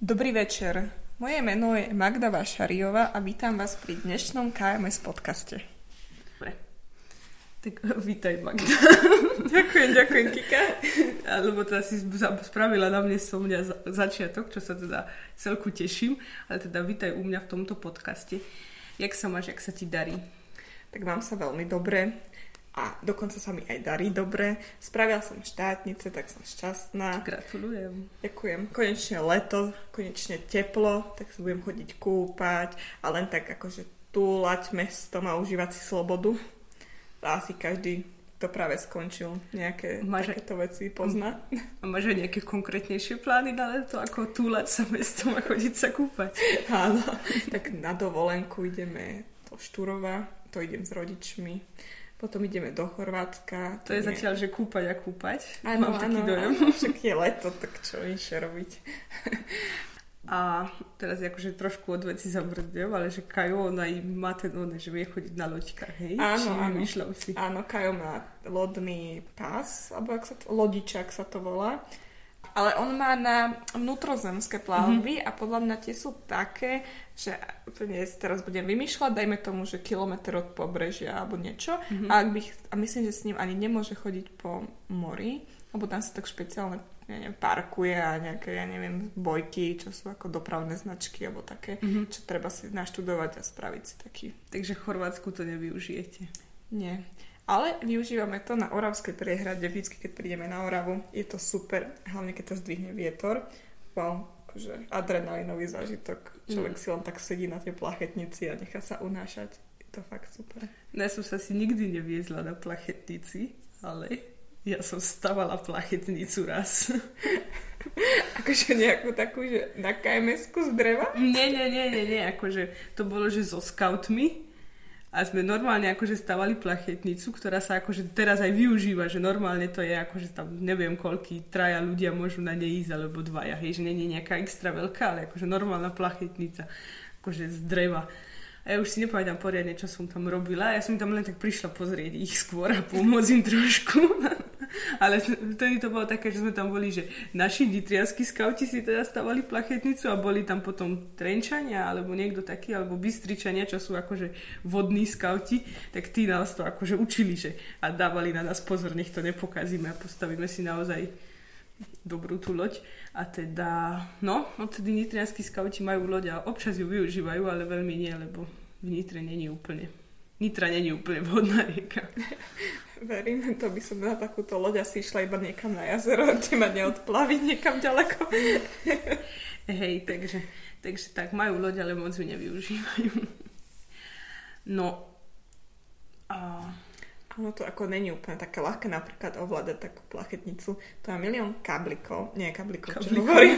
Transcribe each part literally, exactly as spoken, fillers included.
Dobrý večer. Moje meno je Magda Vašariová a vítam vás pri dnešnom ká em es podcaste. Dobre. Tak vítaj, Magda. ďakujem, ďakujem, Kika. Lebo teda si spravila na mne so mňa začiatok, čo sa teda celku teším. Ale teda vítaj u mňa v tomto podcaste. Jak sa máš, jak sa ti darí? Tak mám sa veľmi dobre. A dokonca sa mi aj darí dobre. Spravila som štátnice, tak som šťastná. Gratulujem. Ďakujem. Konečne leto, konečne teplo, tak sa budem chodiť kúpať a len tak akože túlať mestom a užívať si slobodu. A asi každý to práve skončil. Nejaké máš takéto veci pozná. A máš aj nejaké konkrétnejšie plány na leto, ako túlať sa mestom a chodiť sa kúpať? Áno. Tak na dovolenku ideme do Štúrova, to idem s rodičmi. Potom ideme do Chorvátska. To je nie... zatiaľ, že kúpať a kúpať. Áno, mám taký dojem. Však je leto, tak čo inšie robiť. A teraz akože trošku od veci zabrdem, ale že Kajo, ona má ten one, že vie chodiť na loďkách, hej? Áno, áno. Si... áno, Kajo má lodný pás, alebo ak sa to, lodičak sa to volá. Ale on má na vnútrozemské plavby, mm-hmm, a podľa mňa tie sú také, že teraz budem vymýšľať, dajme tomu, že kilometr od pobrežia alebo niečo, mm-hmm, a, ak bych, a myslím, že s ním ani nemôže chodiť po mori, lebo tam sa tak špeciálne, neviem, parkuje a nejaké, ja neviem, bojky, čo sú ako dopravné značky alebo také, mm-hmm, čo treba si naštudovať a spraviť si taký. Takže v Chorvátsku to nevyužijete? Nie. Ale využívame to na Oravskej priehrade, vždycky, keď prídeme na Oravu. Je to super, hlavne keď sa zdvihne vietor. Wow, akože adrenalinový zážitok. Človek mm. si len tak sedí na tej plachetnici a nechá sa unášať. Je to fakt super. No ja som sa si nikdy neviezla na plachetnici, ale ja som stavala plachetnicu raz. Akože nejakú takú, že na ká em esku z dreva? Nie, nie, nie, nie, nie. Akože to bolo, že so scoutmi. A sme normálne akože stavali plachetnicu, ktorá sa akože teraz aj využíva, že normálne to je akože tam neviem koľký, traja ľudia môžu na nej ísť, alebo dvaja, hej, že nie je nejaká extra veľká, ale akože normálna plachetnica, akože z dreva. A ja už si nepamätám poriadne, čo som tam robila, ja som tam len tak prišla pozrieť ich skôr a pomôcť im trošku. Ale vtedy to bolo také, že sme tam boli, že naši nitriansky skauti si teda stavali plachetnicu a boli tam potom Trenčania alebo niekto taký, alebo Bystričania, čo sú akože vodní skauti, tak tí nás to akože učili, že a dávali na nás pozor, nech to nepokazíme a postavíme si naozaj dobrú tú loď. A teda, no, odtedy nitriansky skauti majú loď a občas ju využívajú, ale veľmi nie, lebo v Nitre není úplne. Nitra není úplne vhodná rieka. Verím, to by som na takúto loď asi išla iba niekam na jazero, kde ma neodplaví niekam ďaleko. Hej, takže, takže tak, majú loď, ale moc ju nevyužívajú. No. A... Ono to ako není úplne také ľahké napríklad ovládať takú plachetnicu. To má milión kablikov. Nie, kablikov, čo hovorím.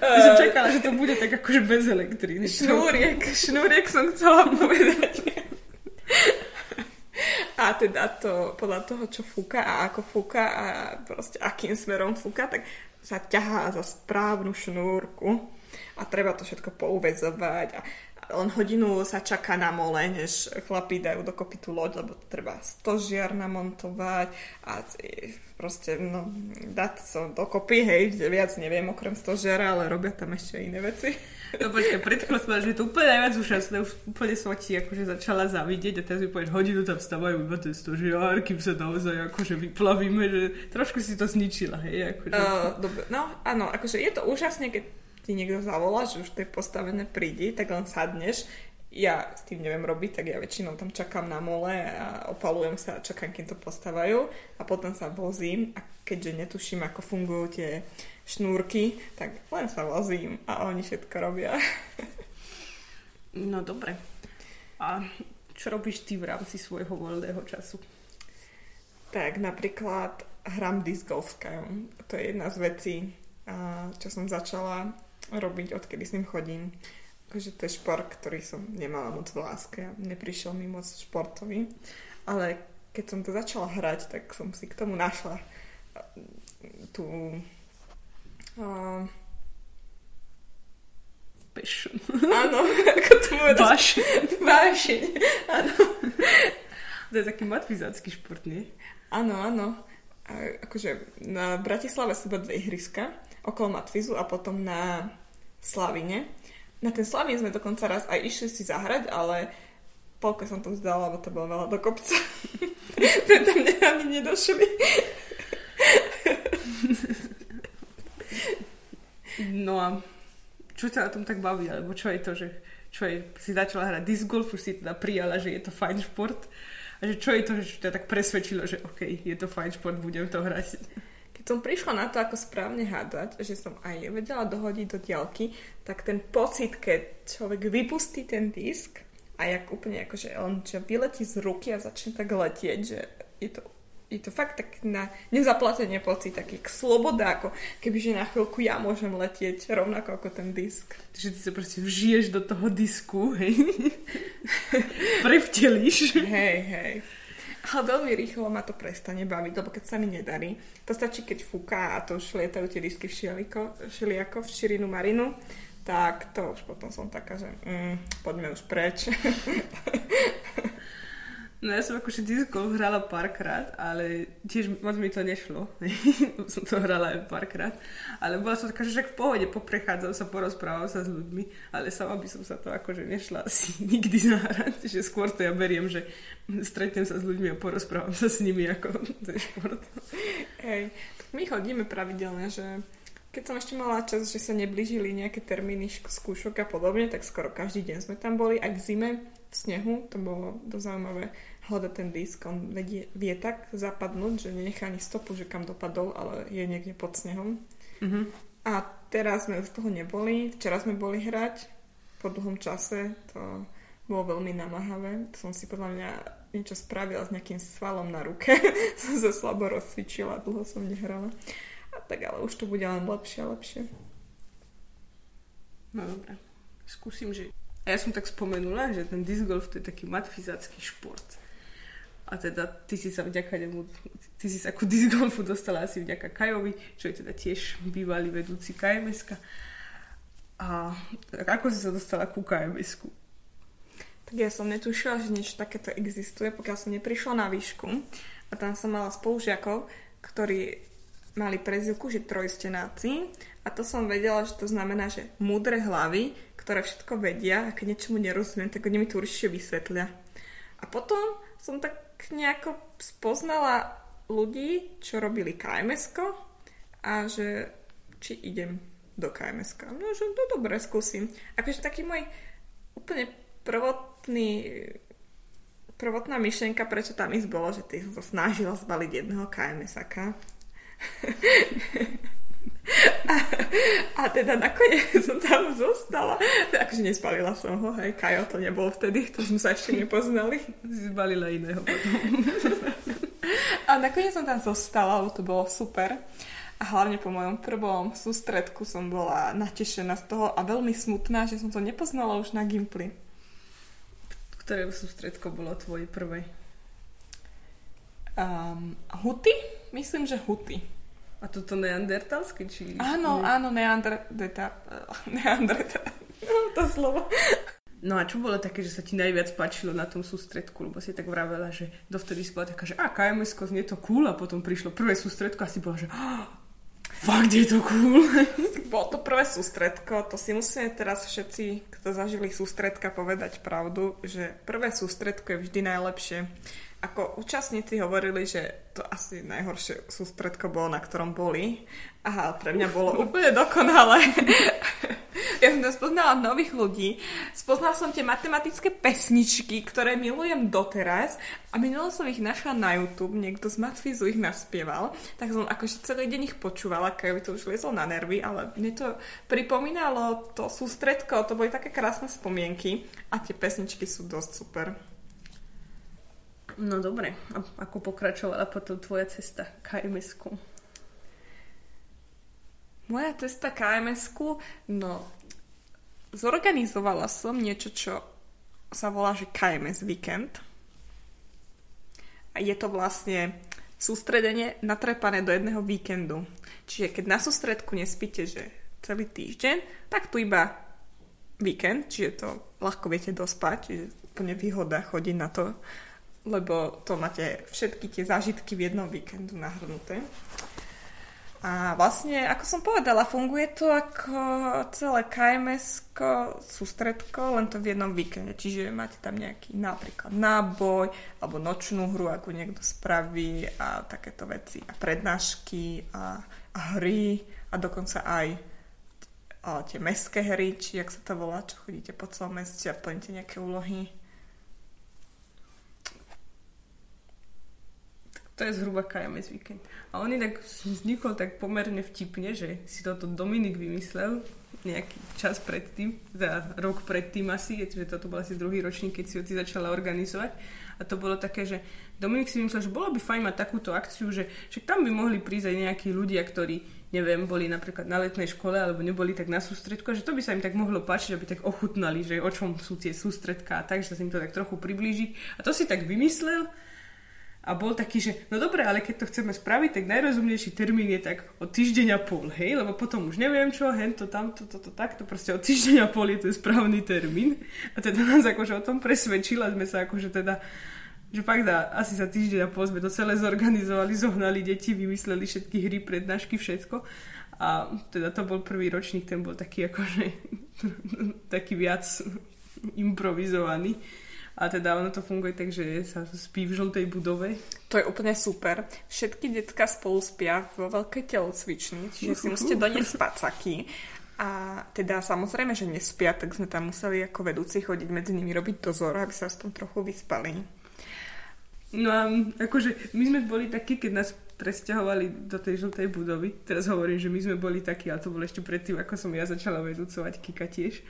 Som čakala, že to bude tak akože bez elektriny. Šnúriek, šnúriek som chcela povedať. A teda to podľa toho, čo fúka a ako fúka a proste akým smerom fúka, tak sa ťahá za správnu šnúrku a treba to všetko pouväzovať a len hodinu sa čaká na mole, než chlapí dajú dokopy tú loď, lebo treba stožiar namontovať a proste no, dať to dokopy, hej, viac neviem okrem stožiara, ale robia tam ešte iné veci. No počkaj, predtým sme, že to úplne najviac úžasné, už úplne som ti akože začala zavidieť a teraz mi povieš, hodinu tam stavajú iba ten stožiar, kým sa naozaj akože vyplavíme, že trošku si to zničila, hej, akože. Uh, dobe, no áno, akože je to úžasne, keď ti niekto zavolá, že už to je postavené, prídi, tak len sadneš. Ja s tým neviem robiť, tak ja väčšinou tam čakám na mole a opalujem sa a čakám, kým to postavajú a potom sa vozím a keďže netuším, ako fungujú tie šnúrky, tak len sa vozím a oni všetko robia. No dobre. A čo robíš ty v rámci svojho voľného času? Tak napríklad hram disc golf s Kajom. To je jedna z vecí, čo som začala robiť, odkedy s ním chodím. Takže to je šport, ktorý som nemala moc v láske. Neprišiel mi moc športový. Ale keď som to začala hrať, tak som si k tomu našla tú... Uh... Passion. Áno, ako to môžem... Vášeň. Vášeň, áno. To je taký matfyzácky šport, nie? Áno, áno. akože na Bratislave sú dve ihriska okolo Matfyzu a potom na Slavíne. Na ten Slavín sme dokonca raz aj išli si zahrať, ale polka som to vzdala, lebo to bolo veľa do kopca. Preto mne ani nedošli. No a čo ťa na tom tak baví? Alebo čo je to, že čo je, si začala hrať disc golf, už si teda prijala, že je to fajn šport. A že čo je to, že ťa tak presvedčilo, že okej, je to fajn šport, budem to hrať. Keď som prišla na to, ako správne hádzať, že som aj vedela dohodiť do diaľky, tak ten pocit, keď človek vypustí ten disk a jak úplne akože on čo vyletí z ruky a začne tak letieť, že je to, je to fakt tak na nezaplatenie pocit, taký sloboda, ako kebyže na chvíľku ja môžem letieť rovnako ako ten disk. Takže ty sa proste vžiješ do toho disku, hej? Prevtelíš. Hej, hej. Ale veľmi rýchlo ma to prestane baviť, lebo keď sa mi nedarí, to stačí, keď fúka a to už lietajú tie disky všelijako, v širinu marinu, tak to už potom som taká, že mm, poďme už preč. No ja som akože disc golf hrála párkrát, ale tiež moc mi to nešlo. Som to hrála aj párkrát, ale bola som taká, že však v pohode, poprechádzam sa, porozprával sa s ľuďmi, ale sama by som sa to akože nešla si nikdy zahrať, že skôr to ja beriem, že stretnem sa s ľuďmi a porozprávam sa s nimi ako ten šport. Hej, my chodíme pravidelne, že keď som ešte mala čas, že sa neblížili nejaké termíny skúšok a podobne, tak skoro každý deň sme tam boli, aj v zime v snehu, to bolo dosť zaujímavé hľadať ten disk, on vedie, vie tak zapadnúť, že nenechá ani stopu, že kam dopadol, ale je niekde pod snehom. Mm-hmm. A teraz sme už toho neboli, včera sme boli hrať po dlhom čase, to bolo veľmi namáhavé, to som si podľa mňa niečo spravila s nejakým svalom na ruke, som sa slabo rozcvičila, dlho som nehrala. A tak ale už to bude len lepšie a lepšie. No dobré, skúsim, že ja som tak spomenula, že ten disc golf to je taký matfyzácky šport. A teda ty si sa vďaka nemu, ty si sa ku disc golfu dostala asi vďaka Kajovi, čo je teda tiež bývalý vedúci ká em eska. A tak ako si sa dostala ku ká em esku? Tak ja som netušila, že niečo takéto existuje, pokiaľ som neprišla na výšku. A tam som mala spolužiakov, ktorí mali prezivku, že trojstenáci. A to som vedela, že to znamená, že múdre hlavy, ktoré všetko vedia a keď niečomu nerozumiem, tak oni mi to určite vysvetlia. A potom som tak nejako spoznala ľudí, čo robili ká em esko a že či idem do ká em eska. No, že no dobre, skúsim. A keďže taký môj úplne prvotný prvotná myšlienka, prečo tam ísť bolo, že ty som sa snažila zbaliť jedného ká em esaka. A, a teda nakoniec som tam zostala. Takže nespalila som ho, hej, Kajo to nebol vtedy, to sme sa ešte nepoznali. Zbalila iného potom. A nakoniec som tam zostala, lebo to bolo super. A hlavne po mojom prvom sústredku som bola natešená z toho a veľmi smutná, že som to nepoznala už na Gimply. Ktoré sústredko bolo tvoje prvé? Um, huty? Myslím, že huty. A toto neandertalské, či... Áno, ne... áno, neanderta... neanderta... No, to slovo. No a čo bolo také, že sa ti najviac páčilo na tom sústredku? Lebo si tak vravela, že dovtedy si bola taká, že a ká em esko, znie to cool, a potom prišlo prvé sústredko a si bola, že ah, fakt je to cool. Bolo to prvé sústredko, to si musíme teraz všetci, kto zažili sústredka, povedať pravdu, že prvé sústredko je vždy najlepšie. Ako účastníci hovorili, že to asi najhoršie sústredko bolo, na ktorom boli. Aha, pre mňa bolo úplne dokonalé. Ja som tam spoznala nových ľudí. Spoznala som tie matematické pesničky, ktoré milujem doteraz. A minule som ich našla na YouTube. Niekto z Matfyzu ich naspieval. Tak som akože celý deň ich počúvala. Kajovi to už liezol na nervy, ale mne to pripomínalo to sústredko. To boli také krásne spomienky. A tie pesničky sú dosť super. No dobre, a ako pokračovala potom tvoja cesta k ká em esku? Moja cesta k ká em esku? No, zorganizovala som niečo, čo sa volá, že ká em es víkend. A je to vlastne sústredenie natrepané do jedného víkendu. Čiže keď na sústredku nespíte, že celý týždeň, tak tu iba víkend, čiže to ľahko viete dospať, čiže úplne výhoda chodiť na to lebo to máte všetky tie zážitky v jednom víkendu nahrnuté. A vlastne, ako som povedala, funguje to ako celé ká em esko sústredko, len to v jednom víkende. Čiže máte tam nejaký napríklad náboj, alebo nočnú hru, ako niekto spraví a takéto veci. A prednášky a, a hry a dokonca aj a tie mestské hry, či jak sa to volá, čo chodíte po celom meste a plníte nejaké úlohy. To je zhruba ká em es víkend. A on inak vznikol tak pomerne vtipne, že si toto Dominik vymyslel nejaký čas predtým, teda rok predtým asi, že toto bol asi druhý ročník, keď si ho ty začala organizovať. A to bolo také, že Dominik si vymyslel, že bolo by fajn mať takúto akciu, že, že tam by mohli prísť aj nejakí ľudia, ktorí, neviem, boli napríklad na letnej škole alebo neboli tak na sústredku, že to by sa im tak mohlo páčiť, aby tak ochutnali, že o čom sú tie sústredká a tak, že sa im to tak trochu priblížiť. A to si tak vymyslel. A bol taký, že no dobre, ale keď to chceme spraviť, tak najrozumnejší termín je tak o týždeň a pol, hej, lebo potom už neviem čo, hento, tamto, toto, takto, proste o týždeň a pol je ten správny termín. A teda nás akože o tom presvedčila, sme sa akože teda, že fakt dá, asi za týždeň a pol sme to celé zorganizovali, zohnali deti, vymysleli všetky hry, prednášky, všetko. A teda to bol prvý ročník, ten bol taký akože taký viac improvizovaný. A teda ono to funguje tak, že sa spí v žltej budove. To je úplne super. Všetky decká spolu spia vo veľkej telocvični, čiže si musíte doniesť spacáky. A teda samozrejme, že nespia, tak sme tam museli ako vedúci chodiť medzi nimi robiť dozor, aby sa s tom trochu vyspali. No a akože my sme boli takí, keď nás presťahovali do tej žltej budovy. Teraz hovorím, že my sme boli takí, ale to bolo ešte predtým, ako som ja začala vedúcovať, Kika tiež.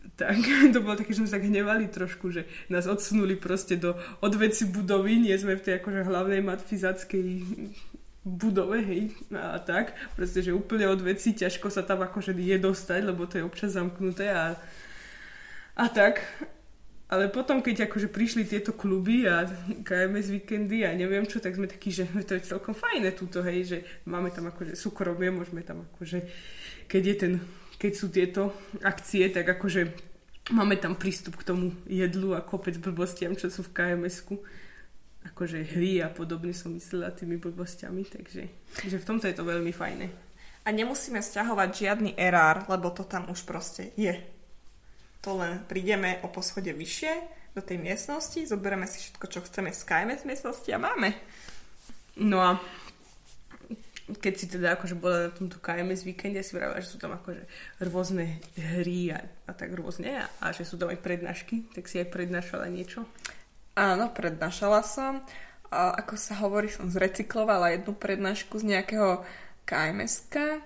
Tak, to bolo také, že sme sa hnevali trošku, že nás odsunuli proste do odveci budovy, nie sme v tej akože hlavnej matfyzáckej budove, hej, a tak, proste, že úplne odveci, ťažko sa tam akože je dostať, lebo to je občas zamknuté a, a tak. Ale potom, keď akože prišli tieto kluby a ká em es víkendy a neviem čo, tak sme takí, že to je celkom fajné túto, hej, že máme tam akože súkromie, môžeme tam akože, keď je ten keď sú tieto akcie, tak akože máme tam prístup k tomu jedlu a kopec blbostiam, čo sú v ká em esku. Akože hry a podobne som myslela tými blbostiami, takže že v tomto je to veľmi fajné. A nemusíme sťahovať žiadny erár, lebo to tam už proste je. To len prídeme o poschode vyššie do tej miestnosti, zoberieme si všetko, čo chceme z ká em es miestnosti a máme. No a keď si teda akože bola na tomto ká em es víkende, si vravila, že sú tam akože rôzne hry a, a tak rôzne a, a že sú tam aj prednášky, tak si aj prednášala niečo? Áno, prednášala som. A ako sa hovorí, som zrecyklovala jednu prednášku z nejakého ká em eska.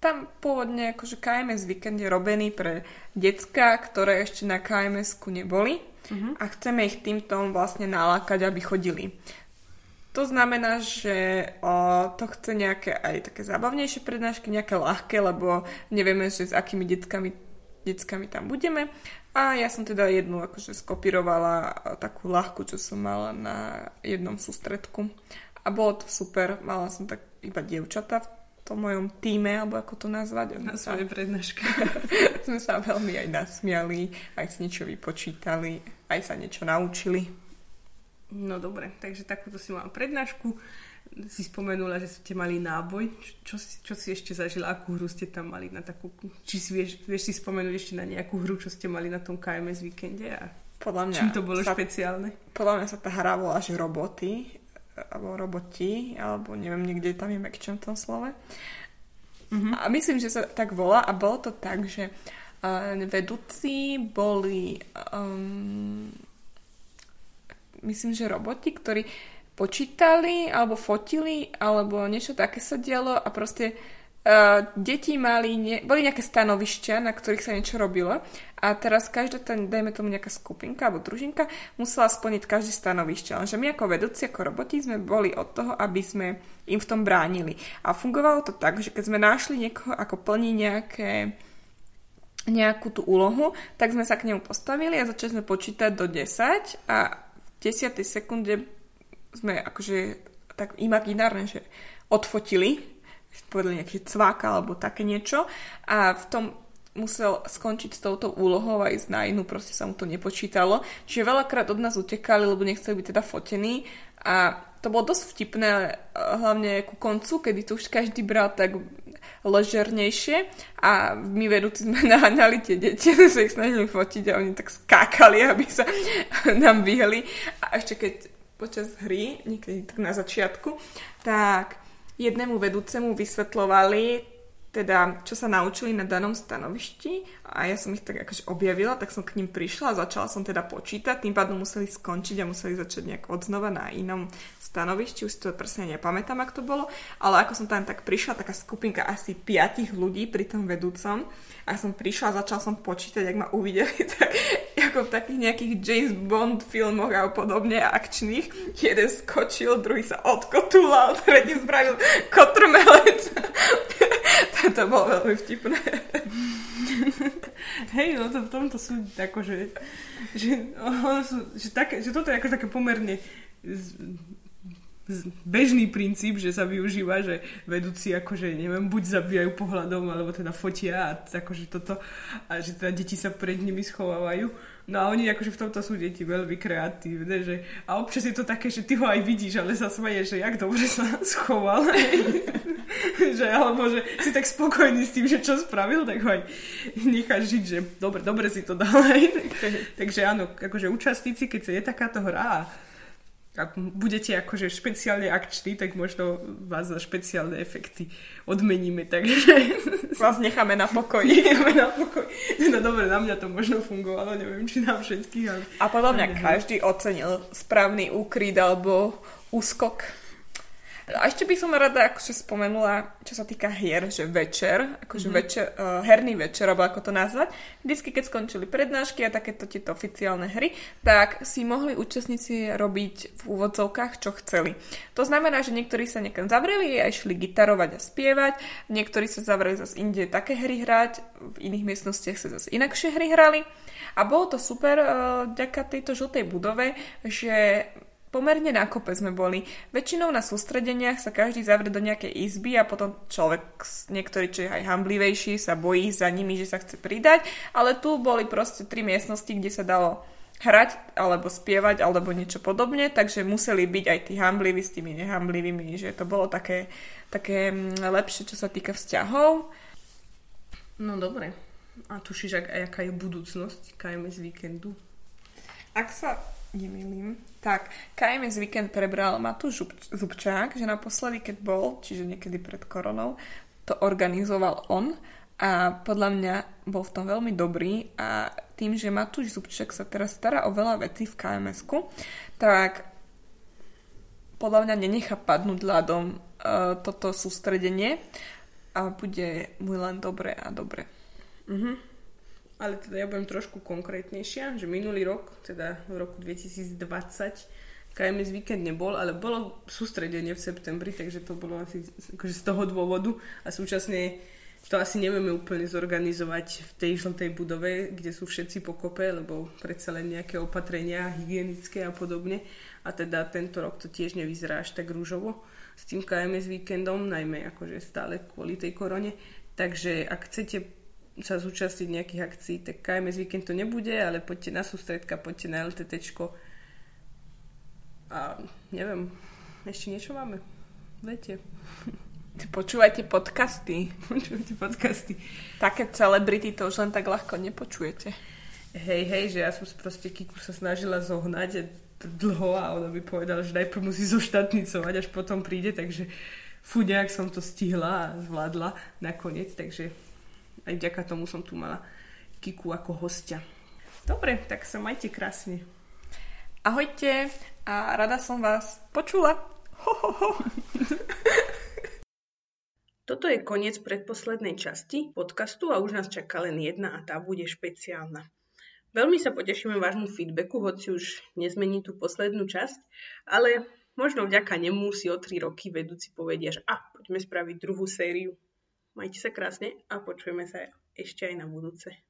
Tam pôvodne akože ká em es víkend je robený pre decká, ktoré ešte na ká em esku neboli, uh-huh. A chceme ich týmto vlastne nalákať, aby chodili. To znamená, že o, to chce nejaké aj také zábavnejšie prednášky, nejaké ľahké, lebo nevieme, že s akými deckami, deckami tam budeme. A ja som teda jednu akože skopírovala takú ľahku, čo som mala na jednom sústredku. A bolo to super. Mala som tak iba dievčatá v tom mojom tíme, alebo ako to nazvať. Na svojej prednáške. Sme sa veľmi aj nasmiali, aj si niečo vypočítali, aj sa niečo naučili. No dobre, takže takúto si mala prednášku. Si spomenula, že ste mali náboj. Čo, čo si ešte zažila? Akú hru ste tam mali na takú... Či si vieš, vieš si spomenúť ešte na nejakú hru, čo ste mali na tom ká em es víkende? A podľa mňa čím to bolo sa, špeciálne? Podľa mňa sa tá hra volá, že roboty, alebo roboti, alebo neviem, niekde tam je mekčom v tom slove. Uh-huh. A myslím, že sa tak volá a bolo to tak, že uh, vedúci boli... Um, myslím, že roboti, ktorí počítali alebo fotili alebo niečo také sa dialo a proste uh, deti mali, ne, boli nejaké stanovišťa, na ktorých sa niečo robilo a teraz každá, ten, dajme tomu nejaká skupinka alebo družinka, musela splniť každé stanovišťa. Lenže my ako vedúci, ako roboti sme boli od toho, aby sme im v tom bránili. A fungovalo to tak, že keď sme našli niekoho, ako plní nejaké nejakú tú úlohu, tak sme sa k nemu postavili a začali sme počítať do desať a v desiatej sekunde sme akože tak imaginárne, že odfotili, povedali nejaký cvák alebo také niečo a v tom musel skončiť s touto úlohou a ísť na inú, proste sa mu to nepočítalo. Čiže veľakrát od nás utekali, lebo nechceli byť teda fotení a to bolo dosť vtipné, hlavne ku koncu, kedy to už každý bral tak ležernejšie a my vedúci sme naháňali tie deti, sme sa ich snažili fotiť a oni tak skákali, aby sa nám vyhli. A ešte keď počas hry, niekedy tak na začiatku, tak jednému vedúcemu vysvetľovali teda, čo sa naučili na danom stanovišti a ja som ich tak akože objavila, tak som k ním prišla a začala som teda počítať, tým pádom museli skončiť a museli začať nejak odznova na inom stanovišti, už si to presne nepamätám, ak to bolo, ale ako som tam tak prišla, taká skupinka asi piatich ľudí pri tom vedúcom a ja som prišla a začala som počítať, ak ma uvideli, tak ako v takých nejakých James Bond filmoch a podobne akčných, jeden skočil, druhý sa odkotulal, tretí spravil kotrmelec. To bolo veľmi vtipné. Hej, no to v tomto sú akože, že, že, tak, že toto je ako také pomerne z, z, bežný princíp, že sa využíva, že vedúci akože, neviem, buď zabíjajú pohľadom, alebo teda fotia a akože toto, a že teda deti sa pred nimi schovávajú. No a oni akože v tomto sú deti veľmi kreatívne, že a občas je to také, že ty ho aj vidíš, ale sa smeješ, že jak dobre sa schoval. Že alebo že si tak spokojný s tým, že čo spravil, tak ho aj necháš žiť, že dobre, dobre si to dal. Takže áno, akože účastníci, keď sa je takáto hra a budete akože špeciálne akční, tak možno vás za špeciálne efekty odmeníme, takže vás necháme na pokoji. necháme na pokoji. No dobre, na mňa to možno fungovalo, neviem, či na všetkých. Ale... A podľa mňa každý ocenil správny úkryt alebo úskok. A ešte by som rada akože spomenula, čo sa týka hier, že večer, akože mm-hmm. večer, uh, herný večer, alebo ako to nazvať. Vždycky, keď skončili prednášky a takéto tieto oficiálne hry, tak si mohli účastníci robiť v úvodzovkách, čo chceli. To znamená, že niektorí sa niekam zavreli a išli gitarovať a spievať, niektorí sa zavreli zase inde také hry hrať, v iných miestnostiach sa zase inakšie hry hrali. A bolo to super uh, vďaka tejto žltej budove, že... Pomerne na kope sme boli. Väčšinou na sústredeniach sa každý zavrie do nejakej izby a potom človek, niektorý čo je aj hamblivejší, sa bojí za nimi, že sa chce pridať, ale tu boli proste tri miestnosti, kde sa dalo hrať, alebo spievať, alebo niečo podobne, takže museli byť aj tí hambliví s tými nehamblivými, že to bolo také, také lepšie, čo sa týka vzťahov. No dobre. A tušíš, ak, aká je budúcnosť ká em es víkendu? Ak sa nemýlim, tak ká em es víkend prebral Matúš Zubčák, že naposledy, keď bol, čiže niekedy pred koronou, to organizoval on a podľa mňa bol v tom veľmi dobrý a tým, že Matúš Zubčák sa teraz stará o veľa vecí v ká em esku, tak podľa mňa nenechá padnúť ľadom e, toto sústredenie a bude mu len dobre a dobre. Mhm. Ale teda ja budem trošku konkrétnejšia, že minulý rok, teda v roku dvetisícdvadsať, ká em es víkend nebol, ale bolo sústredenie v septembri, takže to bolo asi akože z toho dôvodu a súčasne to asi nevieme úplne zorganizovať v tej žltej budove, kde sú všetci pokope, lebo predsa len nejaké opatrenia hygienické a podobne a teda tento rok to tiež nevyzerá až tak rúžovo s tým ká em es víkendom, najmä akože stále kvôli tej korone, takže ak chcete sa zúčastniť nejakých akcií, tak ká em es víkend to nebude, ale poďte na sústredka, poďte na LTTčko a neviem, ešte niečo máme? Viete? Počúvajte podcasty. Počúvajte podcasty. Také celebrity to už len tak ľahko nepočujete. Hej, hej, že ja som proste Kiku sa snažila zohnať dlho a ona mi povedala, že najprv musí zoštátnicovať, až potom príde, takže fú, nejak som to stihla a zvládla nakoniec, takže aj vďaka tomu som tu mala Kiku ako hostia. Dobre, tak sa majte krásne. Ahojte a rada som vás počula. Ho, ho, ho. Toto je koniec predposlednej časti podcastu a už nás čaká len jedna a tá bude špeciálna. Veľmi sa potešíme vášmu feedbacku, hoci už nezmení tú poslednú časť, ale možno vďaka nemu si o tri roky vedúci povedia, že a, poďme spraviť druhú sériu. Majte sa krásne a počujeme sa ešte aj na budúce.